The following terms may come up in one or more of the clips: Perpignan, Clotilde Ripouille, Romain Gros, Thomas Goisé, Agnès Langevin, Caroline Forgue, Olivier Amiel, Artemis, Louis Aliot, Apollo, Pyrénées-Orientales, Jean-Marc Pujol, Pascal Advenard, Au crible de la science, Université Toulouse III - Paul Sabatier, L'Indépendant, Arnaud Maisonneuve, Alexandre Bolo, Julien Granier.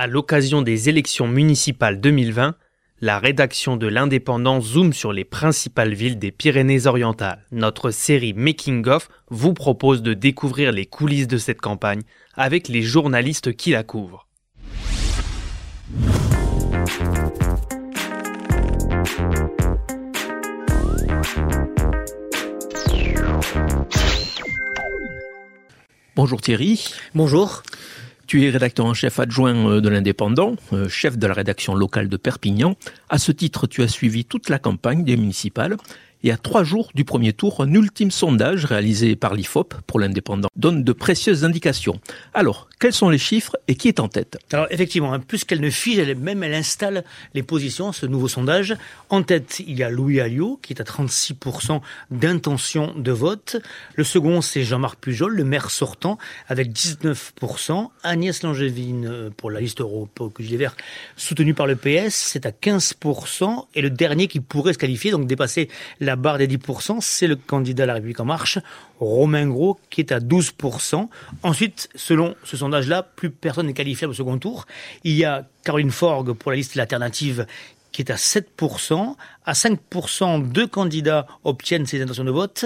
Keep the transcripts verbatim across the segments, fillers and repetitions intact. À l'occasion des élections municipales deux mille vingt, la rédaction de L'Indépendant zoome sur les principales villes des Pyrénées-Orientales. Notre série Making of vous propose de découvrir les coulisses de cette campagne avec les journalistes qui la couvrent. Bonjour Thierry. Bonjour. Tu es rédacteur en chef adjoint de L'Indépendant, chef de la rédaction locale de Perpignan. À ce titre, tu as suivi toute la campagne des municipales. Et à trois jours du premier tour, un ultime sondage réalisé par l'I F O P pour L'Indépendant donne de précieuses indications. Alors, quels sont les chiffres et qui est en tête ? Alors effectivement, hein, plus qu'elle ne fige, elle, même elle installe les positions, ce nouveau sondage. En tête, il y a Louis Aliot qui est à trente-six pour cent d'intention de vote. Le second, c'est Jean-Marc Pujol, le maire sortant, avec dix-neuf pour cent. Agnès Langevin, pour la liste Europe au Gilets Verts, soutenue par le P S, c'est à quinze pour cent. Et le dernier qui pourrait se qualifier, donc dépasser la barre des dix pour cent, c'est le candidat à la République en marche, Romain Gros, qui est à douze pour cent. Ensuite, selon ce sondage-là, plus personne n'est qualifiable au second tour. Il y a Caroline Forgue pour la liste L'Alternative, qui est à sept pour cent. À cinq pour cent, deux candidats obtiennent ces intentions de vote,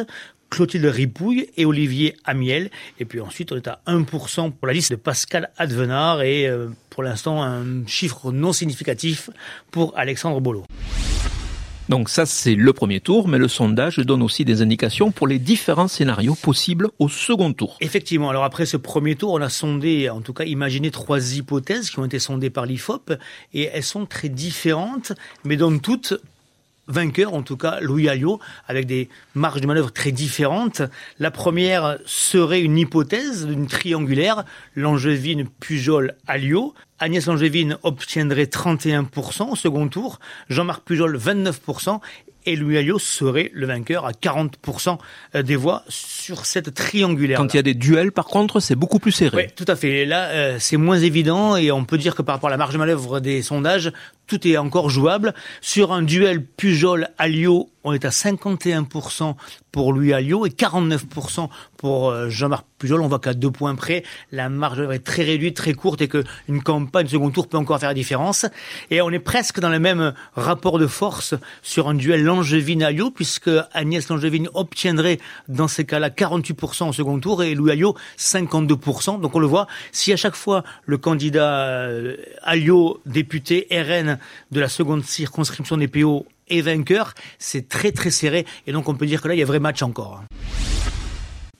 Clotilde Ripouille et Olivier Amiel. Et puis ensuite, on est à un pour cent pour la liste de Pascal Advenard et euh, pour l'instant, un chiffre non significatif pour Alexandre Bolo. Donc ça, c'est le premier tour, mais le sondage donne aussi des indications pour les différents scénarios possibles au second tour. Effectivement, alors après ce premier tour, on a sondé, en tout cas imaginé trois hypothèses qui ont été sondées par l'I F O P, et elles sont très différentes, mais donnent toutes vainqueur, en tout cas Louis Aliot, avec des marges de manœuvre très différentes. La première serait une hypothèse, une triangulaire, Langevin, Pujol, Aliot. Agnès Langevin obtiendrait trente et un pour cent au second tour, Jean-Marc Pujol vingt-neuf pour cent et Louis Aliot serait le vainqueur à quarante pour cent des voix sur cette triangulaire. Quand il y a des duels, par contre, c'est beaucoup plus serré. Oui, tout à fait. Et là, euh, c'est moins évident et on peut dire que par rapport à la marge de manœuvre des sondages, tout est encore jouable. Sur un duel Pujol-Aliot, on est à cinquante et un pour cent pour Louis Aliot et quarante-neuf pour cent pour Jean-Marc Pujol. On voit qu'à deux points près, la marge est très réduite, très courte et qu'une campagne de second tour peut encore faire la différence. Et on est presque dans le même rapport de force sur un duel Langevin-Aliot puisque Agnès Langevin obtiendrait dans ces cas-là quarante-huit pour cent au second tour et Louis Aliot cinquante-deux pour cent. Donc on le voit, si à chaque fois le candidat Aliot, député R N de la seconde circonscription des P O, et vainqueur, c'est très très serré et donc on peut dire que là il y a vrai match encore.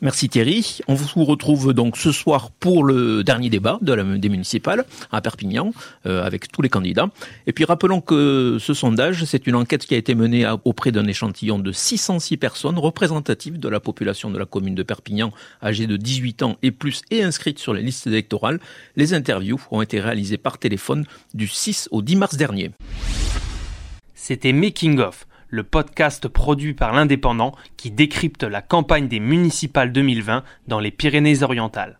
Merci Thierry, on vous retrouve donc ce soir pour le dernier débat de la, des municipales à Perpignan euh, avec tous les candidats. Et puis rappelons que ce sondage, c'est une enquête qui a été menée à, auprès d'un échantillon de six cent six personnes représentatives de la population de la commune de Perpignan, âgées de dix-huit ans et plus et inscrites sur les listes électorales. Les interviews ont été réalisées par téléphone du six au dix mars dernier. C'était Making of, le podcast produit par L'Indépendant qui décrypte la campagne des municipales deux mille vingt dans les Pyrénées-Orientales.